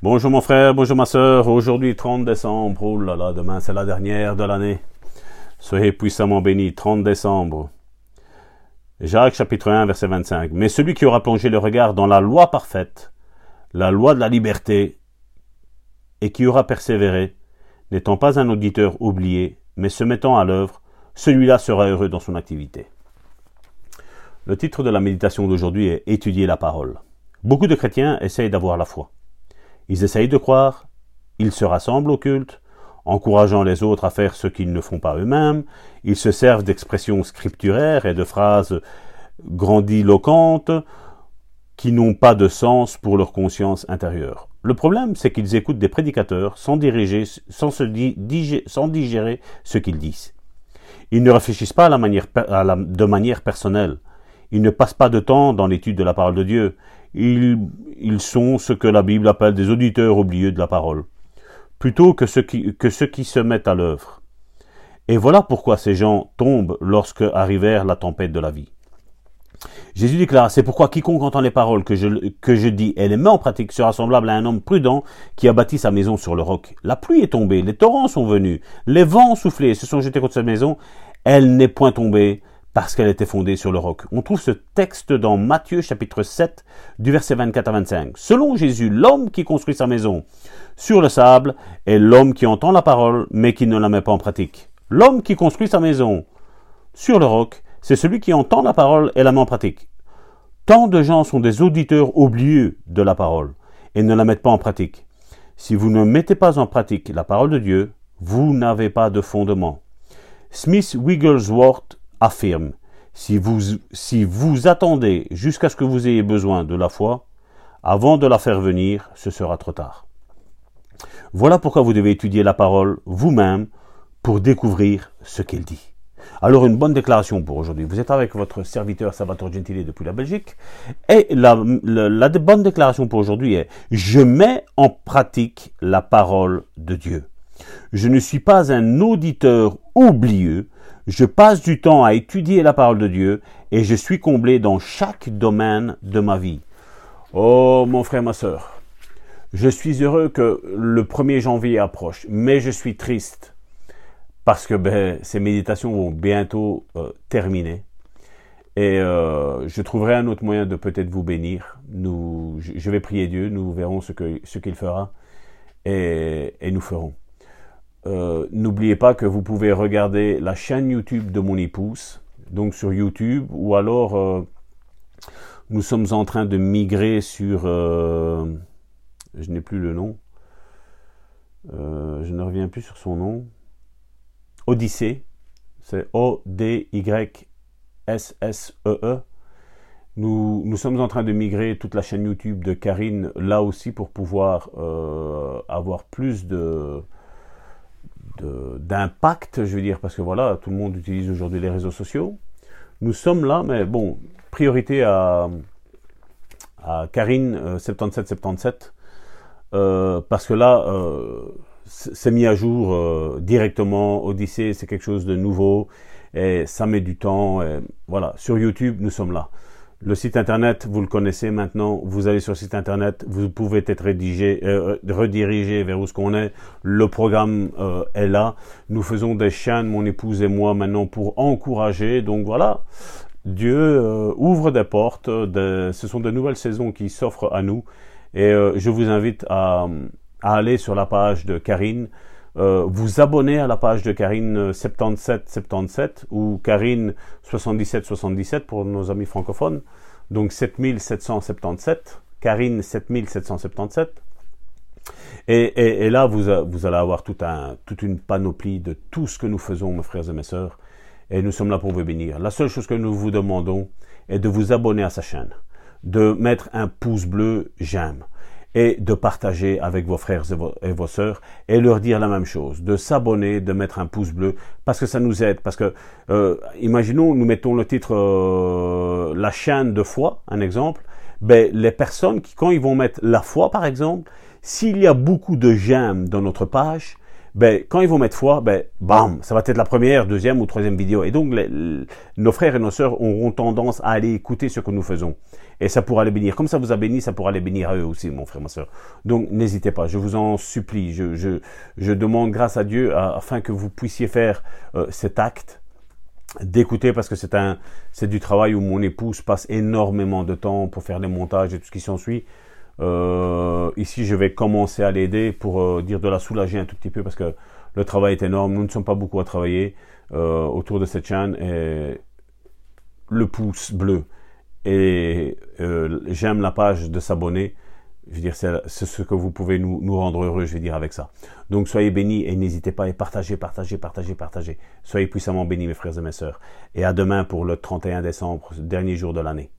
Bonjour mon frère, bonjour ma soeur, aujourd'hui 30 décembre, oh là là, demain c'est la dernière de l'année. Soyez puissamment bénis, 30 décembre. Jacques chapitre 1 verset 25. Mais celui qui aura plongé le regard dans la loi parfaite, la loi de la liberté, et qui aura persévéré, n'étant pas un auditeur oublié, mais se mettant à l'œuvre, celui-là sera heureux dans son activité. Le titre de la méditation d'aujourd'hui est « Étudier la parole ». Beaucoup de chrétiens essayent d'avoir la foi. Ils essayent de croire, ils se rassemblent au culte, encourageant les autres à faire ce qu'ils ne font pas eux-mêmes, ils se servent d'expressions scripturaires et de phrases grandiloquentes qui n'ont pas de sens pour leur conscience intérieure. Le problème, c'est qu'ils écoutent des prédicateurs sans digérer ce qu'ils disent. Ils ne réfléchissent pas de manière personnelle. Ils ne passent pas de temps dans l'étude de la parole de Dieu. Ils sont ce que la Bible appelle des auditeurs oublieux de la parole, plutôt que ceux qui se mettent à l'œuvre. Et voilà pourquoi ces gens tombent lorsque arrivèrent la tempête de la vie. Jésus déclara, « C'est pourquoi quiconque entend les paroles que je dis et les met en pratique sera semblable à un homme prudent qui a bâti sa maison sur le roc. La pluie est tombée, les torrents sont venus, les vents ont soufflé et se sont jetés contre cette maison. Elle n'est point tombée. » Parce qu'elle était fondée sur le roc. On trouve ce texte dans Matthieu chapitre 7 du verset 24 à 25. Selon Jésus, l'homme qui construit sa maison sur le sable est l'homme qui entend la parole mais qui ne la met pas en pratique. L'homme qui construit sa maison sur le roc, c'est celui qui entend la parole et la met en pratique. Tant de gens sont des auditeurs oublieux de la parole et ne la mettent pas en pratique. Si vous ne mettez pas en pratique la parole de Dieu, vous n'avez pas de fondement. Smith Wigglesworth affirme, si vous attendez jusqu'à ce que vous ayez besoin de la foi, avant de la faire venir, ce sera trop tard. Voilà pourquoi vous devez étudier la parole vous-même pour découvrir ce qu'elle dit. Alors une bonne déclaration pour aujourd'hui. Vous êtes avec votre serviteur Salvatore Gentili depuis la Belgique et la bonne déclaration pour aujourd'hui est « Je mets en pratique la parole de Dieu. Je ne suis pas un auditeur oublieux. Je passe du temps à étudier la parole de Dieu et je suis comblé dans chaque domaine de ma vie. » Oh mon frère, ma sœur, je suis heureux que le 1er janvier approche, mais je suis triste parce que ces méditations vont bientôt terminer. Et je trouverai un autre moyen de peut-être vous bénir. Je vais prier Dieu, nous verrons ce qu'il fera et nous ferons. N'oubliez pas que vous pouvez regarder la chaîne YouTube de mon épouse, donc sur YouTube, ou alors nous sommes en train de migrer sur... je n'ai plus le nom. Je ne reviens plus sur son nom. Odysee, c'est O-D-Y-S-S-E-E. Nous sommes en train de migrer toute la chaîne YouTube de Karine, là aussi pour pouvoir avoir plus d'impact, je veux dire, parce que voilà, tout le monde utilise aujourd'hui les réseaux sociaux. Nous sommes là, mais bon, priorité à Karine7777, parce que là, c'est mis à jour directement. Odysee, c'est quelque chose de nouveau, et ça met du temps, et voilà. Sur YouTube, nous sommes là. Le site internet, vous le connaissez maintenant, vous allez sur le site internet, vous pouvez être redirigé vers où ce qu'on est, le programme est là, nous faisons des chaînes, mon épouse et moi maintenant, pour encourager, donc voilà, Dieu ouvre des portes, ce sont de nouvelles saisons qui s'offrent à nous, et je vous invite à aller sur la page de Karine, vous abonner à la page de Karine7777 ou Karine7777 pour nos amis francophones, donc 7777, Karine7777, et là vous allez avoir toute une panoplie de tout ce que nous faisons, mes frères et mes sœurs, et nous sommes là pour vous bénir. La seule chose que nous vous demandons est de vous abonner à sa chaîne, de mettre un pouce bleu « j'aime ». Et de partager avec vos frères et vos sœurs et leur dire la même chose, de s'abonner, de mettre un pouce bleu, parce que ça nous aide, parce que, imaginons, nous mettons le titre « La chaîne de foi », un exemple, les personnes qui, quand ils vont mettre « La foi », par exemple, s'il y a beaucoup de j'aime dans notre page, ben, quand ils vont mettre foi, ben, bam, ça va être la première, deuxième ou troisième vidéo. Et donc, nos frères et nos sœurs auront tendance à aller écouter ce que nous faisons. Et ça pourra les bénir. Comme ça vous a béni, ça pourra les bénir à eux aussi, mon frère, ma sœur. Donc, n'hésitez pas, je vous en supplie. Je demande grâce à Dieu afin que vous puissiez faire cet acte d'écouter, parce que c'est du travail où mon épouse passe énormément de temps pour faire les montages et tout ce qui s'ensuit. Ici, je vais commencer à l'aider pour dire de la soulager un tout petit peu, parce que le travail est énorme. Nous ne sommes pas beaucoup à travailler autour de cette chaîne. Et le pouce bleu et j'aime la page de s'abonner. Je veux dire, c'est ce que vous pouvez nous rendre heureux, je veux dire, avec ça. Donc, soyez bénis et n'hésitez pas, et partagez, partagez, partagez, partagez. Soyez puissamment bénis, mes frères et mes sœurs. Et à demain pour le 31 décembre, dernier jour de l'année.